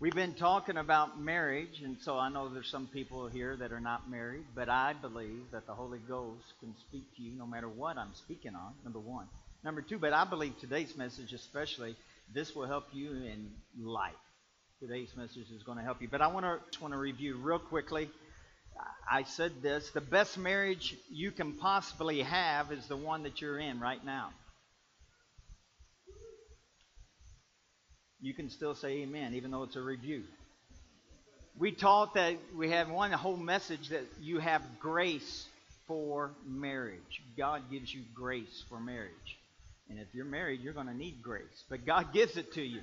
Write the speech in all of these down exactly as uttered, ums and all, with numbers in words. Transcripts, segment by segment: We've been talking about marriage, and so I know there's some people here that are not married, but I believe that the Holy Ghost can speak to you no matter what I'm speaking on, number one. Number two, but I believe today's message especially, this will help you in life. Today's message is going to help you. But I want to, just want to review real quickly. I said this, the best marriage you can possibly have is the one that you're in right now. You can still say amen, even though it's a review. We taught that we had one whole message that you have grace for marriage. God gives you grace for marriage. And if you're married, you're going to need grace. But God gives it to you.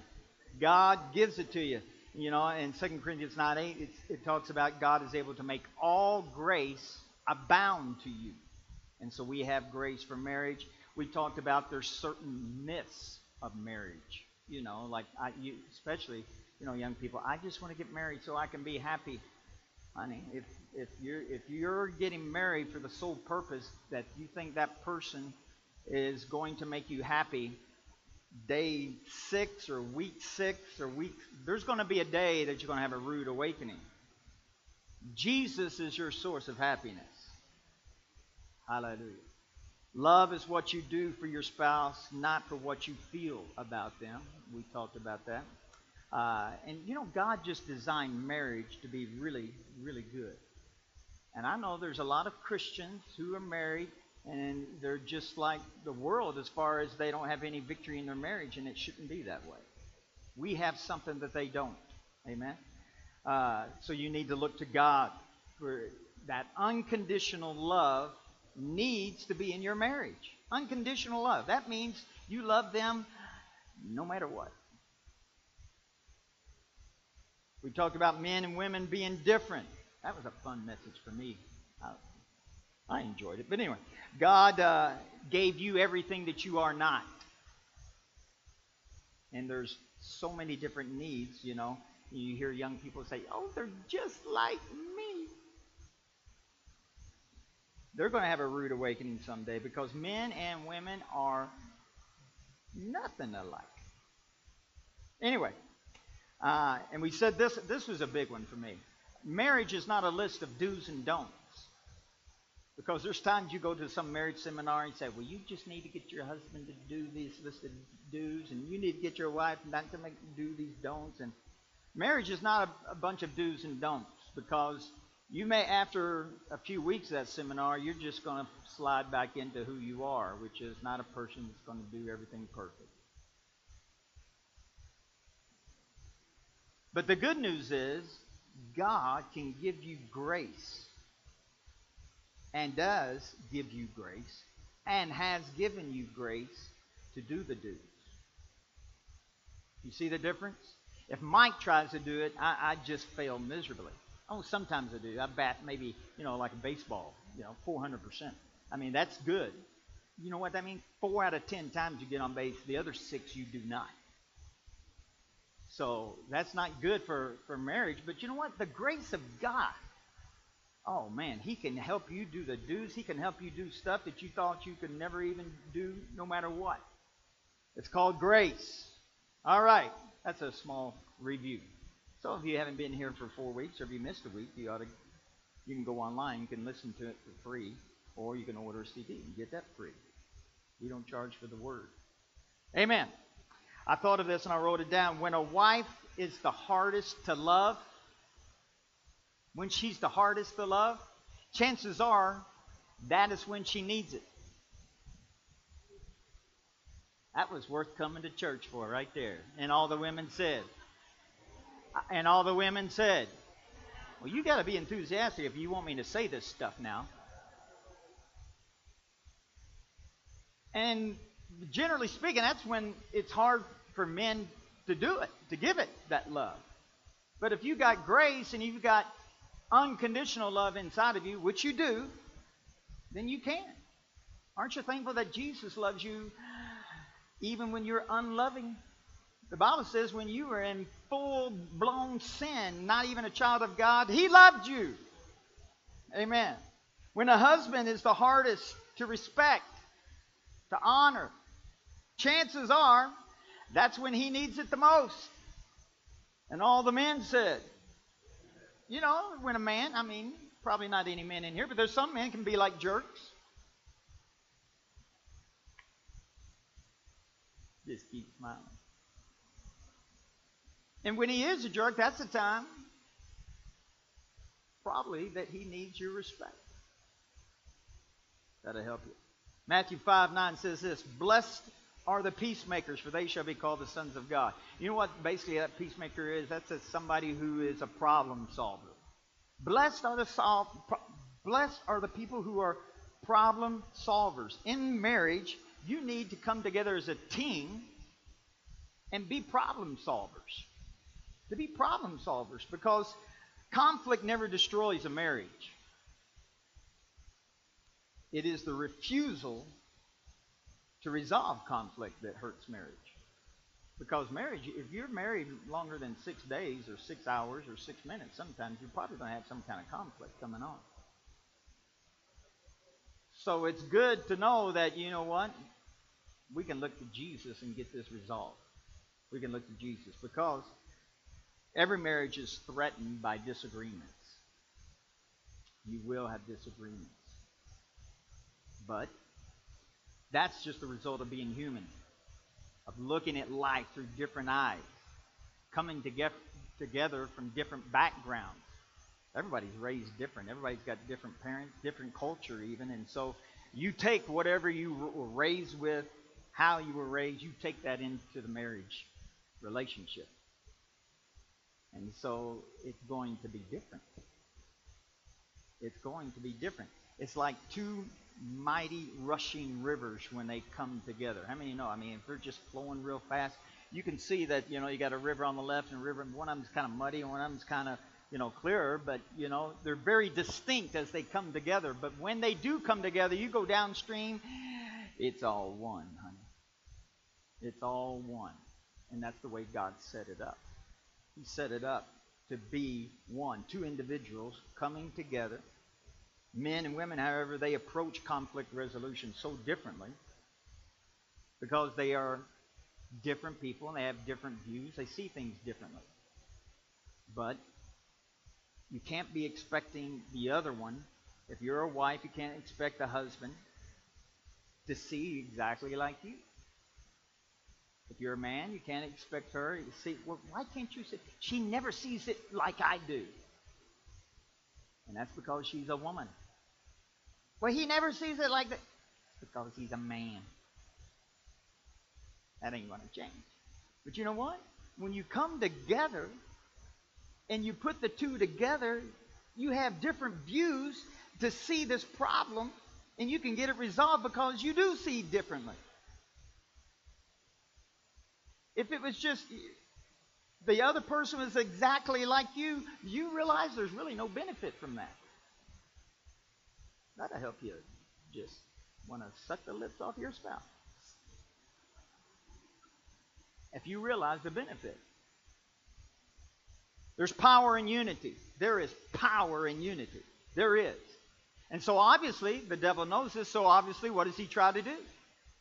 God gives it to you. You know, in Second Corinthians nine eight, it's, it talks about God is able to make all grace abound to you. And so we have grace for marriage. We talked about there's certain myths of marriage. You know, like, I, you, especially, you know, young people, I just want to get married so I can be happy. Honey, if, if, you're, if you're getting married for the sole purpose that you think that person is going to make you happy, day six or week six or week, there's going to be a day that you're going to have a rude awakening. Jesus is your source of happiness. Hallelujah. Love is what you do for your spouse, not for what you feel about them. We talked about that. Uh, and, you know, God just designed marriage to be really, really good. And I know there's a lot of Christians who are married, and they're just like the world as far as they don't have any victory in their marriage, and it shouldn't be that way. We have something that they don't. Amen? Uh, so you need to look to God for that unconditional love. Needs to be in your marriage. Unconditional love. That means you love them no matter what. We talked about men and women being different. That was a fun message for me. I, I enjoyed it. But anyway, God uh, gave you everything that you are not. And there's so many different needs, you know. You hear young people say, oh, they're just like me. They're going to have a rude awakening someday because men and women are nothing alike. Anyway, uh, and we said this, this was a big one for me. Marriage is not a list of do's and don'ts. Because there's times you go to some marriage seminar and say, well, you just need to get your husband to do these listed do's, and you need to get your wife not to make do these don'ts. And marriage is not a, a bunch of do's and don'ts because you may, after a few weeks of that seminar, you're just going to slide back into who you are, which is not a person that's going to do everything perfect. But the good news is God can give you grace and does give you grace and has given you grace to do the dues. You see the difference? If Mike tries to do it, I, I just fail miserably. Oh, sometimes I do. I bat maybe, you know, like a baseball, you know, four hundred percent. I mean, that's good. You know what that means? Four out of ten times you get on base. The other six you do not. So that's not good for, for marriage. But you know what? The grace of God. Oh, man, he can help you do the do's. He can help you do stuff that you thought you could never even do no matter what. It's called grace. All right. That's a small review. So if you haven't been here for four weeks or if you missed a week, you ought to, you can go online, you can listen to it for free, or you can order a C D and get that free. We don't charge for the word. Amen. I thought of this and I wrote it down. When a wife is the hardest to love, when she's the hardest to love, chances are that is when she needs it. That was worth coming to church for right there. And all the women said. And all the women said, well, you got to be enthusiastic if you want me to say this stuff now. And generally speaking, that's when it's hard for men to do it, to give it that love. But if you got grace and you've got unconditional love inside of you, which you do, then you can. Aren't you thankful that Jesus loves you even when you're unloving? The Bible says when you were in full-blown sin, not even a child of God, he loved you. Amen. When a husband is the hardest to respect, to honor, chances are that's when he needs it the most. And all the men said, you know, when a man, I mean, probably not any men in here, but there's some men can be like jerks. Just keep smiling. And when he is a jerk, that's the time probably that he needs your respect. That'll help you. Matthew five nine says this, blessed are the peacemakers, for they shall be called the sons of God. You know what basically that peacemaker is? That's somebody who is a problem solver. Blessed are the sol- blessed are the people who are problem solvers. In marriage, you need to come together as a team and be problem solvers. To be problem solvers, because conflict never destroys a marriage. It is the refusal to resolve conflict that hurts marriage. Because marriage, if you're married longer than six days or six hours or six minutes, sometimes you're probably going to have some kind of conflict coming on. So it's good to know that, you know what, we can look to Jesus and get this resolved. We can look to Jesus, because every marriage is threatened by disagreements. You will have disagreements. But that's just the result of being human, of looking at life through different eyes, coming together together from different backgrounds. Everybody's raised different. Everybody's got different parents, different culture even. And so you take whatever you were raised with, how you were raised, you take that into the marriage relationship. And so it's going to be different. It's going to be different. It's like two mighty rushing rivers when they come together. How many of you know? I mean, if they're just flowing real fast, you can see that, you know, you got a river on the left and a river, and one of them's kind of muddy and one of them's kind of, you know, clearer, but, you know, they're very distinct as they come together. But when they do come together, you go downstream, it's all one, honey. It's all one. And that's the way God set it up. He set it up to be one, two individuals coming together. Men and women, however, they approach conflict resolution so differently because they are different people and they have different views. They see things differently. But you can't be expecting the other one. If you're a wife, you can't expect a husband to see exactly like you. If you're a man, you can't expect her to see. Well, why can't you see? She never sees it like I do. And that's because she's a woman. Well, he never sees it like that. It's because he's a man. That ain't going to change. But you know what? When you come together and you put the two together, you have different views to see this problem, and you can get it resolved because you do see differently. If it was just the other person was exactly like you, you realize there's really no benefit from that. That'll help you just want to suck the lips off your spouse. If you realize the benefit. There's power in unity. There is power in unity. There is. And so obviously, the devil knows this, so obviously what does he try to do?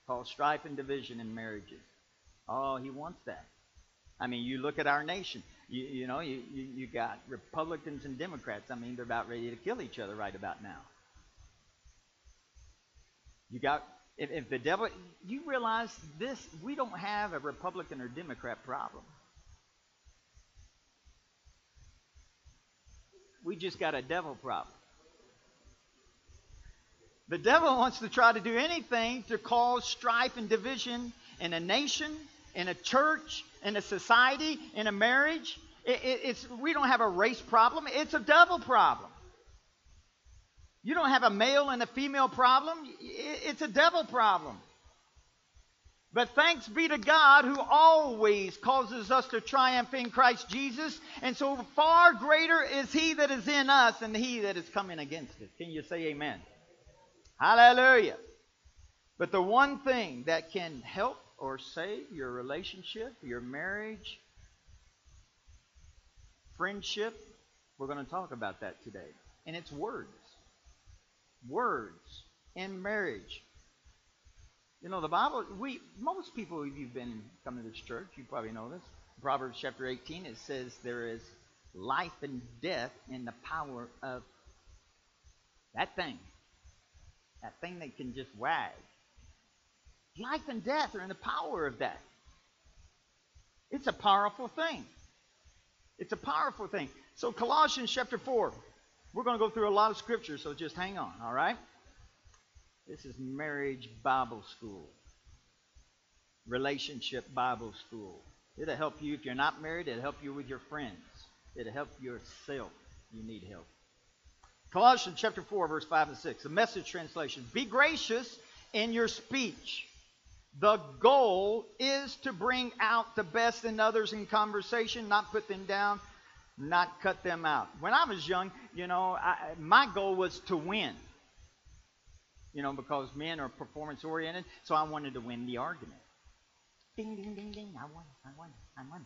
Cause strife and division in marriages. Oh, he wants that. I mean, you look at our nation. You, you know, you, you, you got Republicans and Democrats. I mean, they're about ready to kill each other right about now. You got, if, if the devil, you realize this, we don't have a Republican or Democrat problem. We just got a devil problem. The devil wants to try to do anything to cause strife and division in a nation, in a church, in a society, in a marriage. It, it, it's, we don't have a race problem. It's a devil problem. You don't have a male and a female problem. It, it's a devil problem. But thanks be to God who always causes us to triumph in Christ Jesus. And so far greater is he that is in us than he that is coming against us. Can you say amen? Hallelujah. But the one thing that can help or save your relationship, your marriage, friendship, we're going to talk about that today. And it's words. Words in marriage. You know, the Bible, we, most people, if you've been coming to this church, you probably know this. Proverbs chapter eighteen, it says there is life and death in the power of that thing. That thing that can just wag. Life and death are in the power of that. It's a powerful thing. It's a powerful thing. So Colossians chapter four. We're going to go through a lot of scripture, so just hang on, all right? This is Marriage Bible School. Relationship Bible School. It'll help you if you're not married. It'll help you with your friends. It'll help yourself. You need help. Colossians chapter four, verse five and six. The Message translation. Be gracious in your speech. The goal is to bring out the best in others in conversation, not put them down, not cut them out. When I was young, you know, I, my goal was to win. You know, because men are performance-oriented, so I wanted to win the argument. Ding, ding, ding, ding, I won, I won, I won.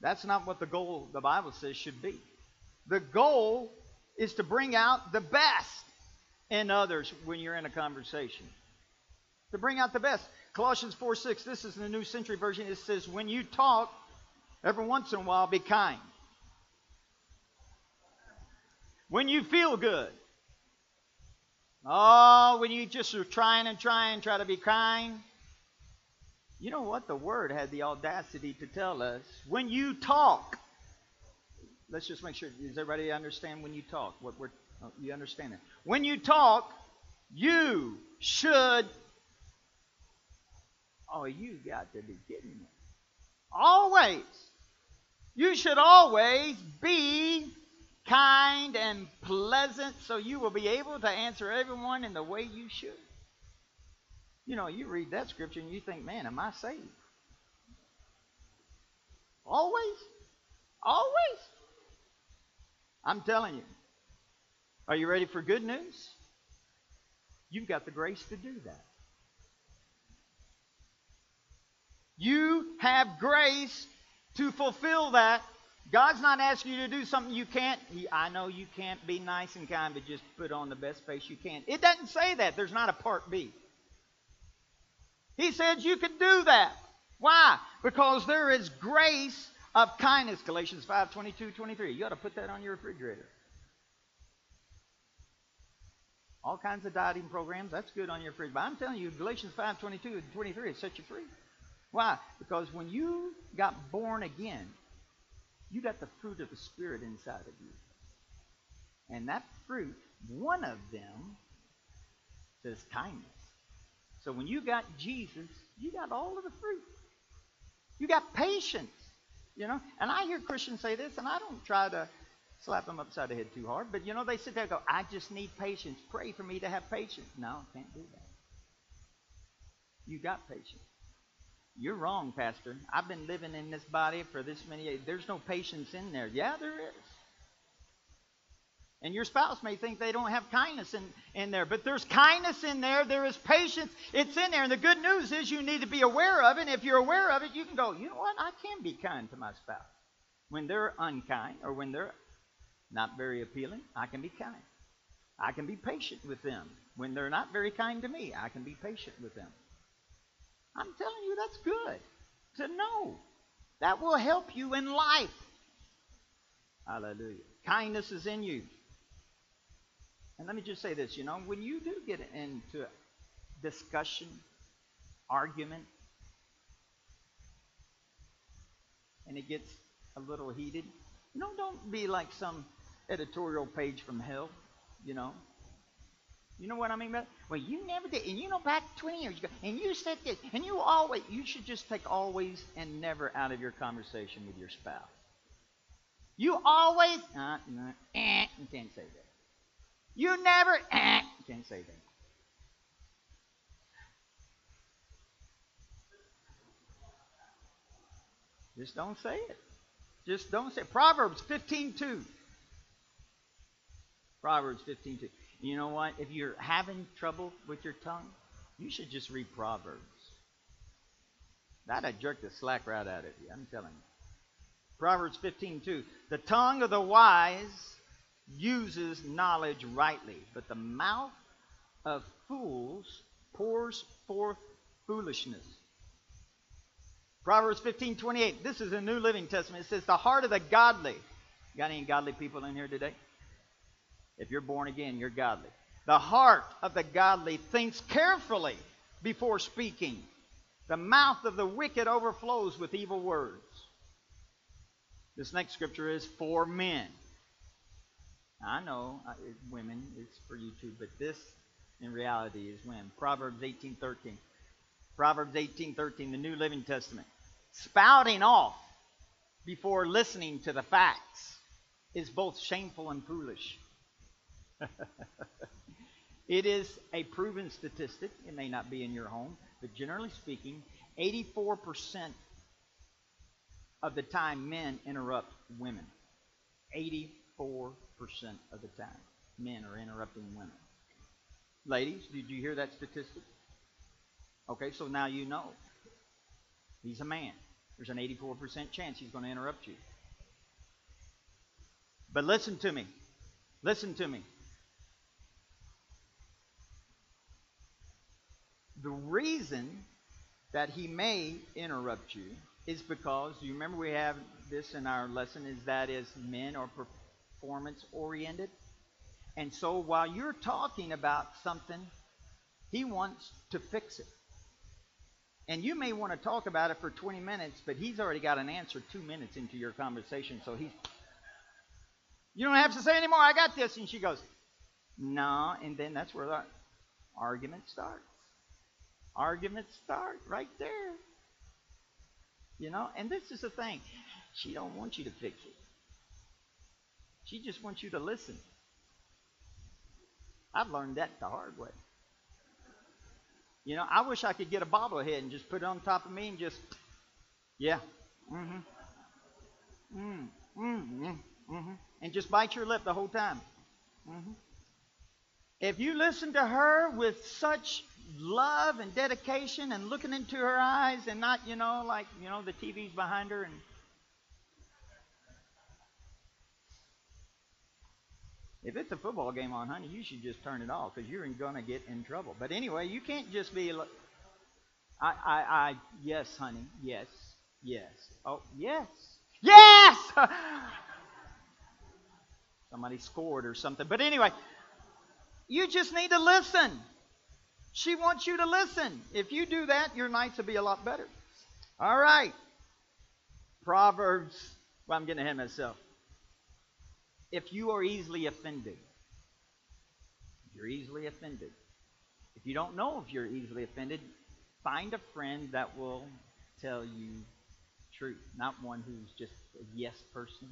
That's not what the goal, the Bible says, should be. The goal is to bring out the best in others when you're in a conversation. To bring out the best. Colossians four six, this is the New Century Version. It says, when you talk, every once in a while, be kind. When you feel good. Oh, when you just are trying and trying, try to be kind. You know what? The Word had the audacity to tell us, when you talk, let's just make sure, does everybody understand when you talk? What we're, oh, you understand that. When you talk, you should, oh, you got to be kidding me. Always, you should always be kind and pleasant, so you will be able to answer everyone in the way you should. You know, you read that scripture and you think, man, am I saved? Always? Always? I'm telling you. Are you ready for good news? You've got the grace to do that. You have grace to fulfill that. God's not asking you to do something you can't. I know you can't be nice and kind, but just put on the best face you can. It doesn't say that. There's not a part B. He said you can do that. Why? Because there is grace of kindness. Galatians five twenty-two, twenty-three. You ought to put that on your refrigerator. All kinds of dieting programs. That's good on your fridge. But I'm telling you, Galatians five twenty-two and twenty-three, it sets you free. Why? Because when you got born again, you got the fruit of the Spirit inside of you. And that fruit, one of them, says kindness. So when you got Jesus, you got all of the fruit. You got patience, you know. And I hear Christians say this, and I don't try to slap them upside the head too hard. But, you know, they sit there and go, I just need patience. Pray for me to have patience. No, can't do that. You got patience. You're wrong, Pastor. I've been living in this body for this many years. There's no patience in there. Yeah, there is. And your spouse may think they don't have kindness in, in there. But there's kindness in there. There is patience. It's in there. And the good news is you need to be aware of it. And if you're aware of it, you can go, you know what? I can be kind to my spouse. When they're unkind or when they're not very appealing, I can be kind. I can be patient with them. When they're not very kind to me, I can be patient with them. I'm telling you, that's good to know. That will help you in life. Hallelujah. Kindness is in you. And let me just say this, you know, when you do get into discussion, argument, and it gets a little heated, you know, don't be like some editorial page from hell, you know. You know what I mean by that? Well, you never did. And you know, back twenty years ago, and you said this, and you always, you should just take always and never out of your conversation with your spouse. You always, uh, nah, eh, you can't say that. You never, eh, you can't say that. Just don't say it. Just don't say it. Proverbs fifteen two. Proverbs fifteen two. You know what? If you're having trouble with your tongue, you should just read Proverbs. That'd jerk the slack right out of you, I'm telling you. Proverbs fifteen two. The tongue of the wise uses knowledge rightly, but the mouth of fools pours forth foolishness. Proverbs fifteen twenty-eight. This is a New Living Testament. It says, the heart of the godly. Got any godly people in here today? If you're born again, you're godly. The heart of the godly thinks carefully before speaking. The mouth of the wicked overflows with evil words. This next scripture is for men. I know women, it's for you too, but this in reality is when. Proverbs eighteen thirteen. Proverbs eighteen thirteen, the New Living Testament. Spouting off before listening to the facts is both shameful and foolish. It is a proven statistic. It may not be in your home, but generally speaking, eighty-four percent of the time men interrupt women. eighty-four percent of the time men are interrupting women. Ladies, did you hear that statistic? Okay, so now you know. He's a man. There's an eighty-four percent chance he's going to interrupt you. But listen to me. Listen to me. The reason that he may interrupt you is because, you remember we have this in our lesson, is that is men are performance-oriented. And so while you're talking about something, he wants to fix it. And you may want to talk about it for twenty minutes, but he's already got an answer two minutes into your conversation, so he's... You don't have to say anymore. I got this. And she goes, no. And then that's where the argument starts. Arguments start right there. You know, and this is the thing. She don't want you to fix it. She just wants you to listen. I've learned that the hard way. You know, I wish I could get a bobblehead and just put it on top of me and just, yeah, mm-hmm, mm, mm, mm. Mm-hmm. And just bite your lip the whole time. Mm-hmm. If you listen to her with such love and dedication and looking into her eyes and not, you know, like, you know, the T V's behind her. And if it's a football game on, honey, you should just turn it off because you're going to get in trouble. But anyway, you can't just be like, I, I, I, yes, honey, yes, yes, oh, yes, yes! Somebody scored or something. But anyway, you just need to listen. She wants you to listen. If you do that, your nights will be a lot better. All right. Proverbs. Well, I'm getting ahead of myself. If you are easily offended. If you're easily offended. If you don't know if you're easily offended, find a friend that will tell you the truth. Not one who's just a yes person.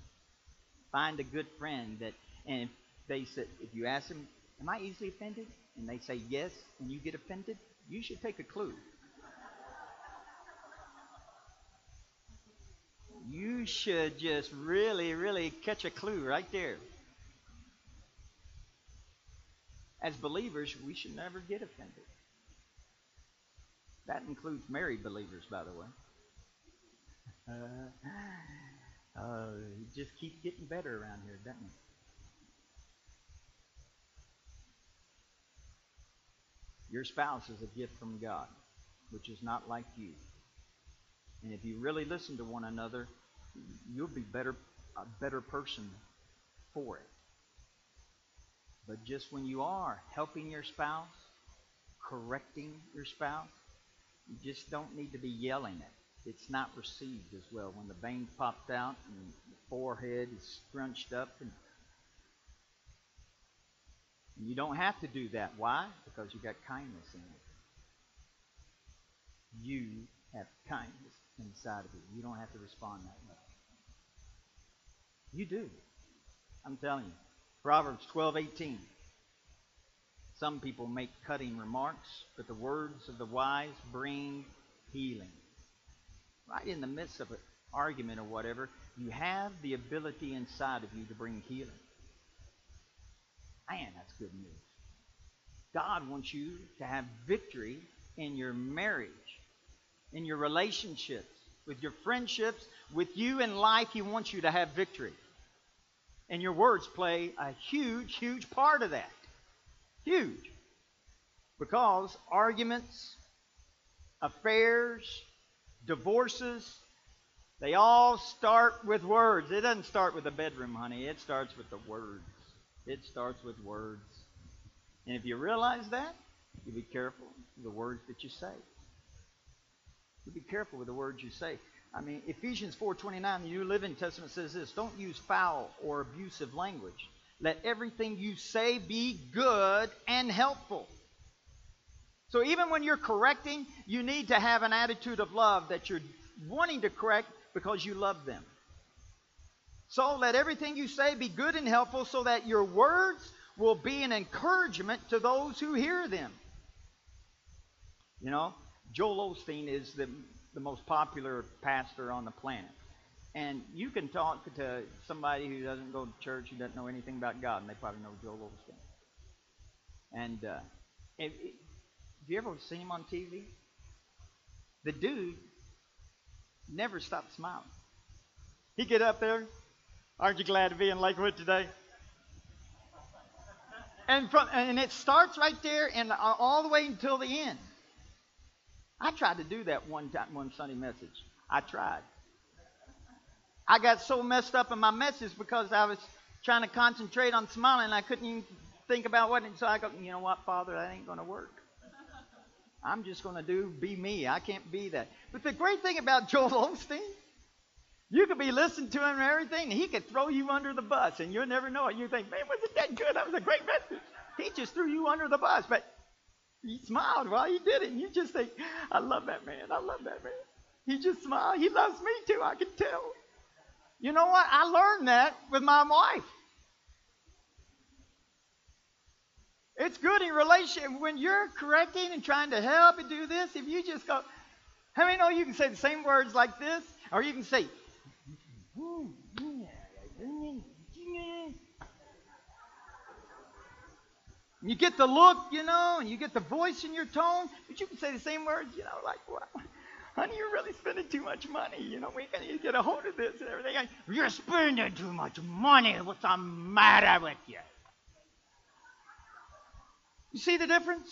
Find a good friend that, and if they said, if you ask them, am I easily offended? And they say yes, and you get offended, you should take a clue. You should just really, really catch a clue right there. As believers, we should never get offended. That includes married believers, by the way. Uh, Uh, it just keeps getting better around here, doesn't it? Your spouse is a gift from God, which is not like you. And if you really listen to one another, you'll be better, a better person for it. But just when you are helping your spouse, correcting your spouse, you just don't need to be yelling at it. It's not received as well. When the vein popped out and the forehead is scrunched up. And you don't have to do that. Why? Because you got kindness in it. You have kindness inside of you. You don't have to respond that way. You do. I'm telling you. Proverbs twelve eighteen. Some people make cutting remarks, but the words of the wise bring healing. Right in the midst of an argument or whatever, you have the ability inside of you to bring healing. Man, that's good news. God wants you to have victory in your marriage, in your relationships, with your friendships, with you in life. He wants you to have victory. And your words play a huge, huge part of that. Huge. Because arguments, affairs, divorces, they all start with words. It doesn't start with the bedroom, honey. It starts with the words. It starts with words. And if you realize that, you be careful with the words that you say. You be careful with the words you say. I mean, Ephesians four twenty-nine, the New Living Testament says this: don't use foul or abusive language. Let everything you say be good and helpful. So even when you're correcting, you need to have an attitude of love that you're wanting to correct because you love them. So let everything you say be good and helpful, so that your words will be an encouragement to those who hear them. You know, Joel Osteen is the, the most popular pastor on the planet. And you can talk to somebody who doesn't go to church, who doesn't know anything about God, and they probably know Joel Osteen. And uh, have you ever seen him on T V? The dude never stopped smiling. He'd get up there, "Aren't you glad to be in Lakewood today?" And, from, and it starts right there and all the way until the end. I tried to do that one time, one Sunday message. I tried. I got so messed up in my message because I was trying to concentrate on smiling, and I couldn't even think about what. And so I go, "You know what, Father, that ain't going to work. I'm just going to do, be me. I can't be that." But the great thing about Joel Osteen, you could be listening to him and everything, and he could throw you under the bus, and you'll never know it. You think, "Man, wasn't that good? That was a great message." He just threw you under the bus, but he smiled while he did it. And you just think, "I love that man. I love that man. He just smiled. He loves me too. I can tell." You know what? I learned that with my wife. It's good in relation when you're correcting and trying to help and do this. If you just go, how many know you can say the same words like this, or you can say, you get the look, you know, and you get the voice in your tone, but you can say the same words, you know, like, "Wow, honey, you're really spending too much money. You know, we can get a hold of this and everything. You're spending too much money. What's the matter with you?" You see the difference?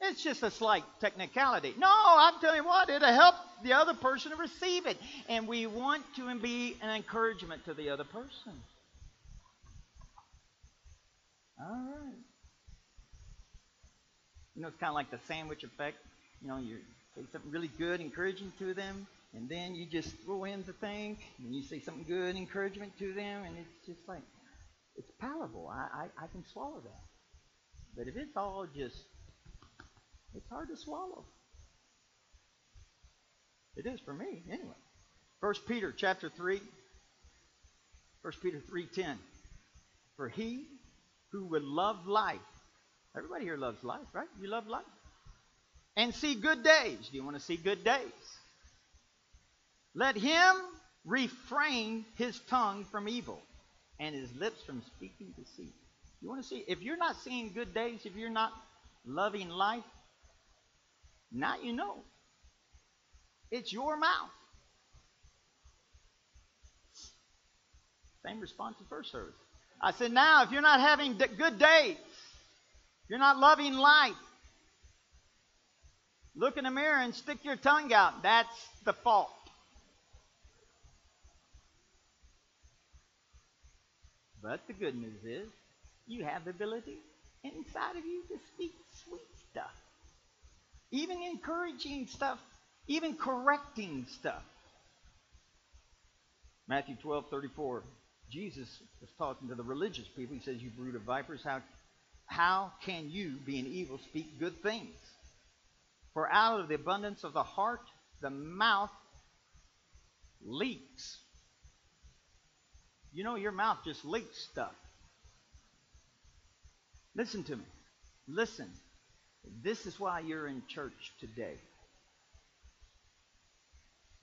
It's just a slight technicality. No, I'm telling you what, it'll help the other person to receive it. And we want to be an encouragement to the other person. All right. You know, it's kind of like the sandwich effect. You know, you say something really good, encouraging to them, and then you just throw in the thing, and you say something good, encouragement to them, and it's just like, it's palatable. I, I, I can swallow that. But if it's all just, it's hard to swallow. It is for me, anyway. First Peter chapter three. First Peter three ten. For he who would love life. Everybody here loves life, right? You love life. And see good days. Do you want to see good days? Let him refrain his tongue from evil and his lips from speaking deceit. You want to see? If you're not seeing good days, if you're not loving life, now you know. It's your mouth. Same response to first service. I said, now, if you're not having good days, you're not loving life, look in the mirror and stick your tongue out. That's the fault. But the good news is, you have the ability inside of you to speak sweet stuff. Even encouraging stuff. Even correcting stuff. Matthew twelve thirty-four. Jesus was talking to the religious people. He says, "You brood of vipers, how, how can you, being evil, speak good things? For out of the abundance of the heart, the mouth leaks." You know, your mouth just leaks stuff. Listen to me. Listen. This is why you're in church today.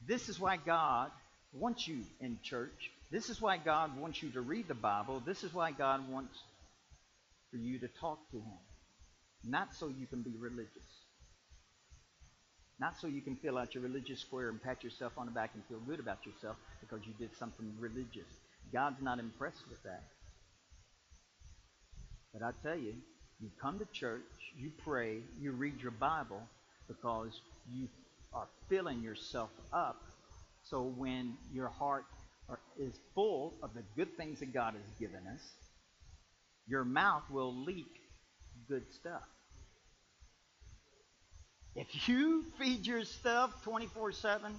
This is why God wants you in church. This is why God wants you to read the Bible. This is why God wants for you to talk to Him. Not so you can be religious. Not so you can fill out your religious square and pat yourself on the back and feel good about yourself because you did something religious. God's not impressed with that. But I tell you, you come to church, you pray, you read your Bible because you are filling yourself up. So when your heart are, is full of the good things that God has given us, your mouth will leak good stuff. If you feed yourself twenty-four seven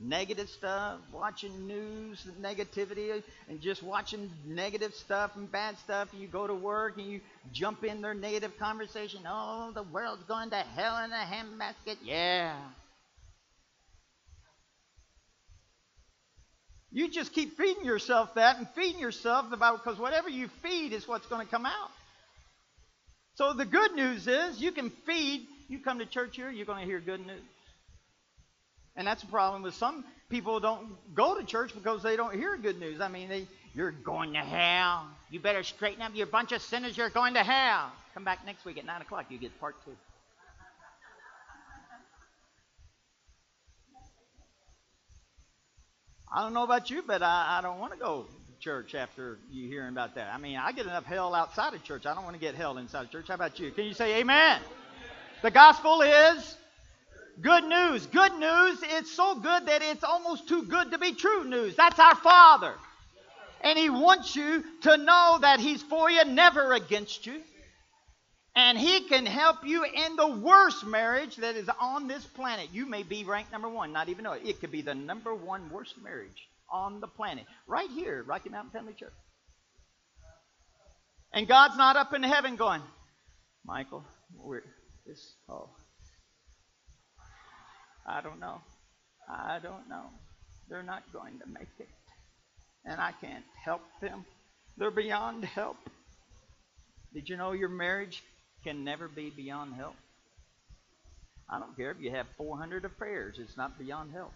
negative stuff, watching news, negativity, and just watching negative stuff and bad stuff, and you go to work and you jump in their negative conversation, oh, the world's going to hell in a handbasket, yeah. You just keep feeding yourself that and feeding yourself the Bible, because whatever you feed is what's going to come out. So the good news is you can feed. You come to church here, you're going to hear good news. And that's the problem with some people don't go to church because they don't hear good news. I mean, they, you're going to hell. You better straighten up. You're a bunch of sinners. You're going to hell. Come back next week at nine o'clock. You get part two. I don't know about you, but I, I don't want to go to church after you hearing about that. I mean, I get enough hell outside of church. I don't want to get hell inside of church. How about you? Can you say amen? The gospel is good news. Good news, it's so good that it's almost too good to be true news. That's our Father. And He wants you to know that He's for you, never against you. And He can help you in the worst marriage that is on this planet. You may be ranked number one, not even know it. It could be the number one worst marriage on the planet. Right here, Rocky Mountain Family Church. And God's not up in heaven going, Michael, we're... This, oh, I don't know. I don't know. They're not going to make it. And I can't help them. They're beyond help. Did you know your marriage can never be beyond help? I don't care if you have four hundred affairs. It's not beyond help.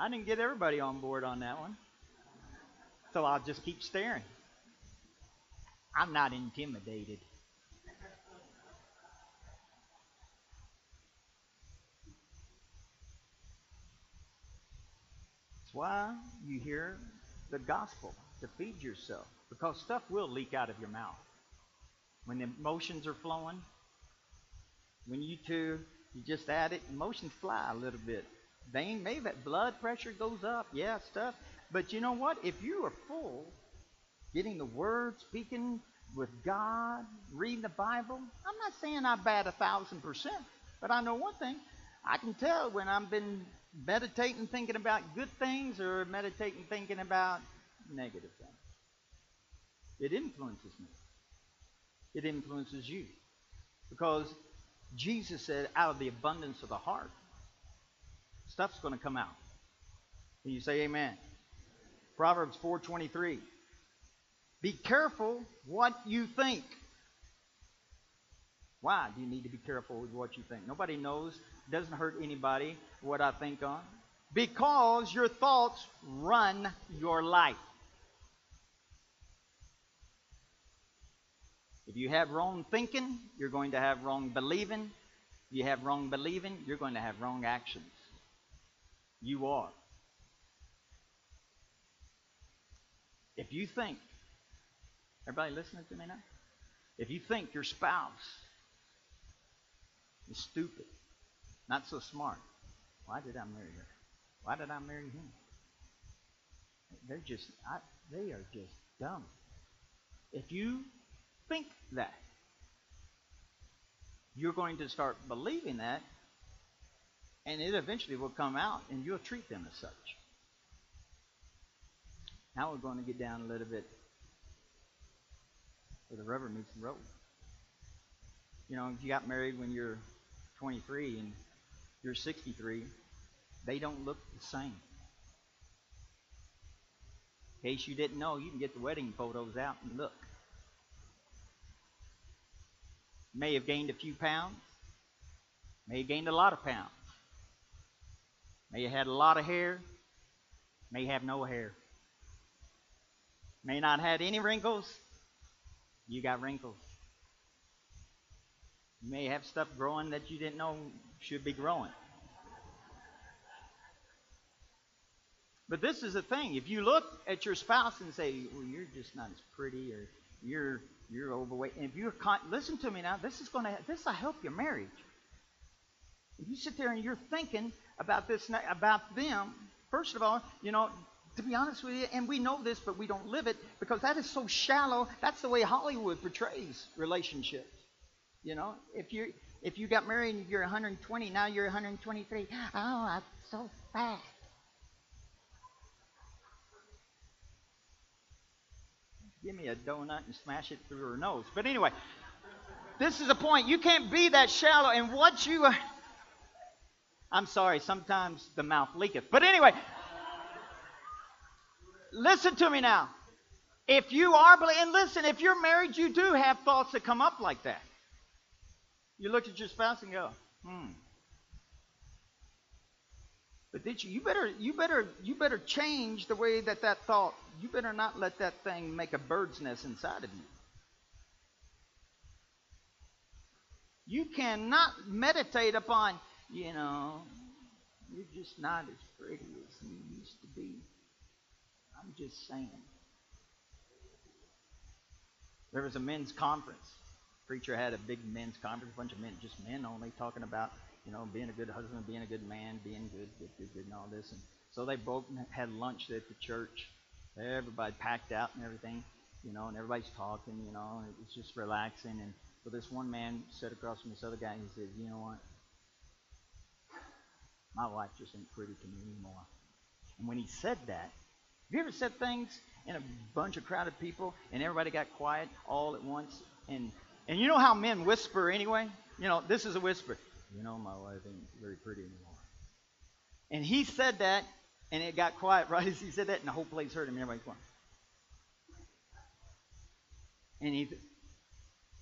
I didn't get everybody on board on that one. So I'll just keep staring. I'm not intimidated. That's why you hear the gospel, to feed yourself. Because stuff will leak out of your mouth. When the emotions are flowing, when you two, you just add it, emotions fly a little bit. Vein, maybe that blood pressure goes up. Yeah, stuff. But you know what? If you are full, getting the Word, speaking with God, reading the Bible. I'm not saying I bat a thousand percent, but I know one thing. I can tell when I've been meditating, thinking about good things, or meditating, thinking about negative things. It influences me. It influences you. Because Jesus said, out of the abundance of the heart, stuff's going to come out. Can you say amen? Proverbs four twenty-three. Be careful what you think. Why do you need to be careful with what you think? Nobody knows. It doesn't hurt anybody what I think on. Because your thoughts run your life. If you have wrong thinking, you're going to have wrong believing. If you have wrong believing, you're going to have wrong actions. You are. If you think, everybody listening to me now? If you think your spouse is stupid, not so smart, why did I marry her? Why did I marry him? They're just, I, they are just dumb. If you think that, you're going to start believing that, and it eventually will come out, and you'll treat them as such. Now we're going to get down a little bit where the rubber meets the road. You know, if you got married when you're twenty-three and you're sixty-three, they don't look the same. In case you didn't know, you can get the wedding photos out and look. May have gained a few pounds. May have gained a lot of pounds. May have had a lot of hair. May have no hair. May not have had any wrinkles. You got wrinkles. You may have stuff growing that you didn't know should be growing. But this is the thing. If you look at your spouse and say, well, you're just not as pretty, or you're you're overweight, and if you're con- listen to me now, this is going to this will help your marriage. If you sit there and you're thinking about this about them, first of all, you know, to be honest with you, and we know this, but we don't live it because that is so shallow. That's the way Hollywood portrays relationships. You know, if you if you got married and you're one hundred twenty, now you're one hundred twenty-three. Oh, I'm so fat. Give me a donut and smash it through her nose. But anyway, this is the point. You can't be that shallow. And what you are... I'm sorry, sometimes the mouth leaketh. But anyway, listen to me now. If you are... And listen, if you're married, you do have thoughts that come up like that. You look at your spouse and go, hmm. But did you, you better, you better, you better change the way that that thought, you better not let that thing make a bird's nest inside of you. You cannot meditate upon, you know, you're just not as pretty as you used to be. I'm just saying. There was a men's conference. Preacher had a big men's conference, a bunch of men, just men only, talking about, you know, being a good husband, being a good man, being good, good, good, good, and all this. And so they both had lunch at the church. Everybody packed out and everything, you know, and everybody's talking, you know, and it was just relaxing. And so this one man sat across from this other guy, and he said, you know what? My wife just ain't pretty to me anymore. And when he said that, have you ever said things in a bunch of crowded people, and everybody got quiet all at once? And, and you know how men whisper anyway? You know, this is a whisper. You know, my wife ain't very pretty anymore. And he said that, and it got quiet right as he said that, and the whole place heard him, and everybody's going. And he,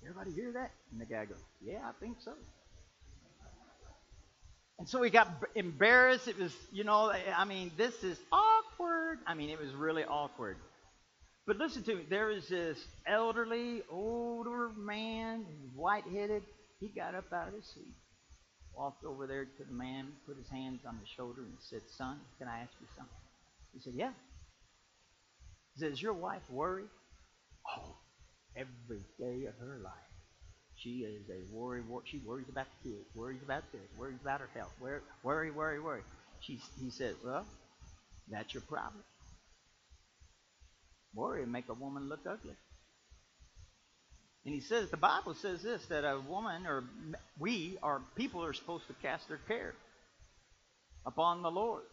everybody hear that? And the guy goes, yeah, I think so. And so he got embarrassed. It was, you know, I mean, this is awkward. I mean, it was really awkward. But listen to me. There is this elderly, older man, white-headed. He got up out of his seat. Walked over there to the man, put his hands on his shoulder, and said, son, can I ask you something? He said, yeah. He said, is your wife worried? Oh, every day of her life. She is a worry. Wor- she worries about the kids, worries about this, worries about her health. Worry, worry, worry, worry. She, he said, well, that's your problem. Worry will make a woman look ugly. And he says, the Bible says this, that a woman, or we, or people are supposed to cast their care upon the Lord.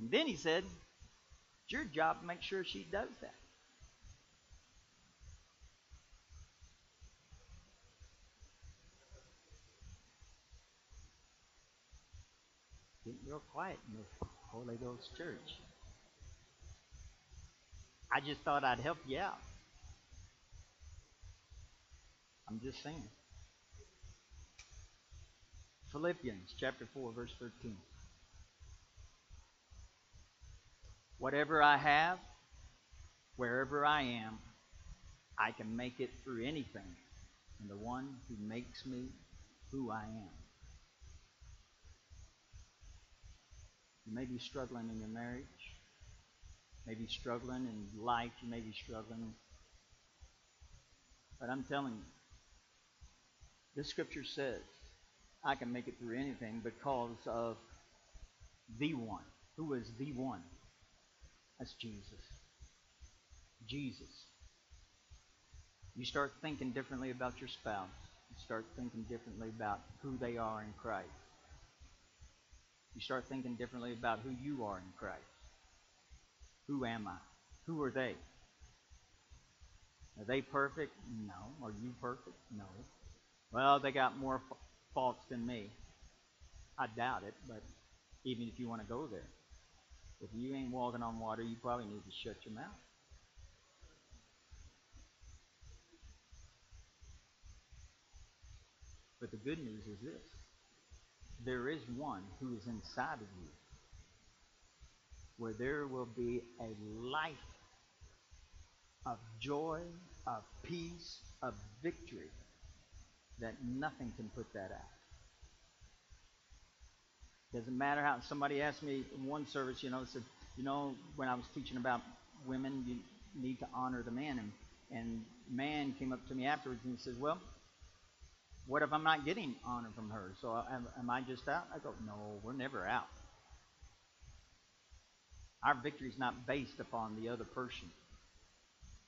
And then he said, it's your job to make sure she does that. Get real quiet in the Holy Ghost church. I just thought I'd help you out. I'm just saying. Philippians chapter four, verse thirteen. Whatever I have, wherever I am, I can make it through anything, and the one who makes me who I am. You may be struggling in your marriage, you may be struggling in life, you may be struggling. But I'm telling you, this scripture says, I can make it through anything because of the one. Who is the one? That's Jesus. Jesus. You start thinking differently about your spouse. You start thinking differently about who they are in Christ. You start thinking differently about who you are in Christ. Who am I? Who are they? Are they perfect? No. Are you perfect? No. Well, they got more f- faults than me. I doubt it, but even if you want to go there, if you ain't walking on water, you probably need to shut your mouth. But the good news is this. There is one who is inside of you where there will be a life of joy, of peace, of victory, that nothing can put that out. Doesn't matter how. Somebody asked me in one service, you know, said, you know, when I was teaching about women, you, need to honor the man. And, and man came up to me afterwards and he says, well, what if I'm not getting honor from her? So am, am I just out? I go, no, we're never out. Our victory is not based upon the other person.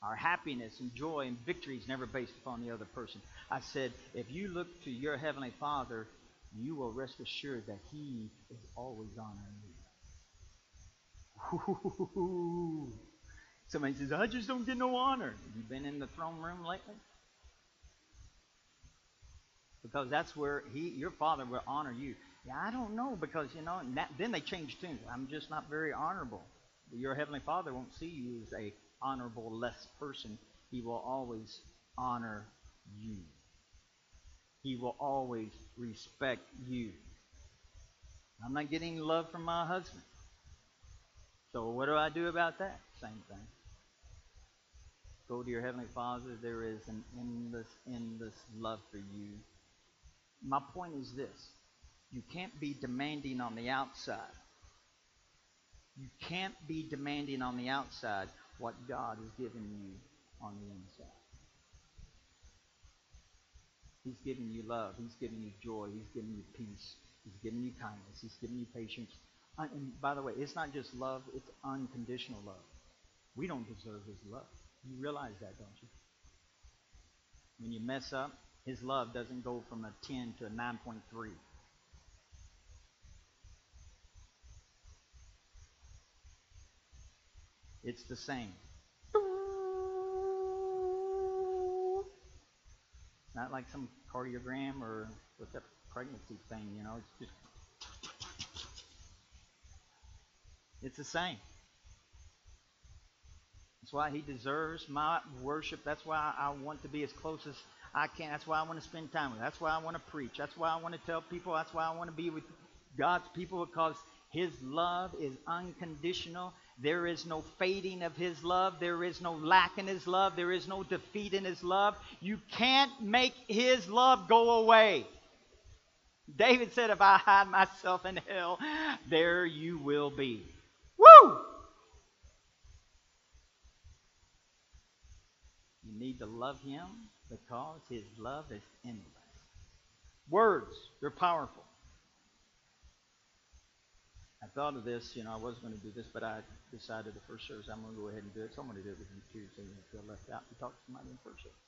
Our happiness and joy and victory is never based upon the other person. I said, if you look to your Heavenly Father, you will rest assured that He is always honoring you. Ooh. Somebody says, I just don't get no honor. Have you been in the throne room lately? Because that's where he, your Father will honor you. Yeah, I don't know, because, you know, and that, then they change tunes. I'm just not very honorable. Your Heavenly Father won't see you as a honorable less person. He will always honor you. He will always respect you. I'm not getting love from my husband. So what do I do about that? Same thing. Go to your Heavenly Father. There is an endless, endless love for you. My point is this. You can't be demanding on the outside. You can't be demanding on the outside what God has given you on the inside. He's given you love. He's given you joy. He's given you peace. He's given you kindness. He's given you patience. And by the way, it's not just love. It's unconditional love. We don't deserve His love. You realize that, don't you? When you mess up, His love doesn't go from a ten to a nine point three. It's the same. Not like some cardiogram or what's that pregnancy thing, you know. It's just, it's the same. That's why He deserves my worship. That's why I want to be as close as I can. That's why I want to spend time with Him. That's why I want to preach. That's why I want to tell people. That's why I want to be with God's people, because His love is unconditional. There is no fading of His love. There is no lack in His love. There is no defeat in His love. You can't make His love go away. David said, if I hide myself in hell, there you will be. Woo! You need to love Him because His love is endless. Words, they're powerful. I thought of this, you know, I was going to do this, but I decided the first service I'm going to go ahead and do it. So I'm going to do it with you too, so you don't feel left out and talk to somebody in first service.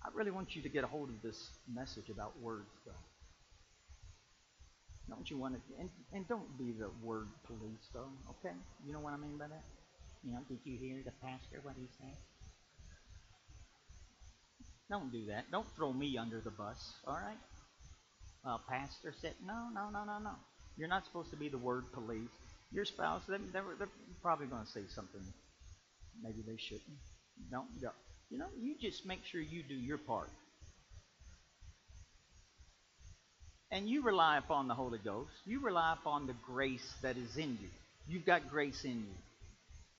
I really want you to get a hold of this message about words, though. Don't you want to, and, and don't be the word police, though, okay? You know what I mean by that? You know, did you hear the pastor, what he said? Don't do that. Don't throw me under the bus, all right? Uh, pastor said, no, no, no, no, no. You're not supposed to be the word police. Your spouse, they, they were, they're probably going to say something. Maybe they shouldn't. Don't go. You know, you just make sure you do your part. And you rely upon the Holy Ghost. You rely upon the grace that is in you. You've got grace in you.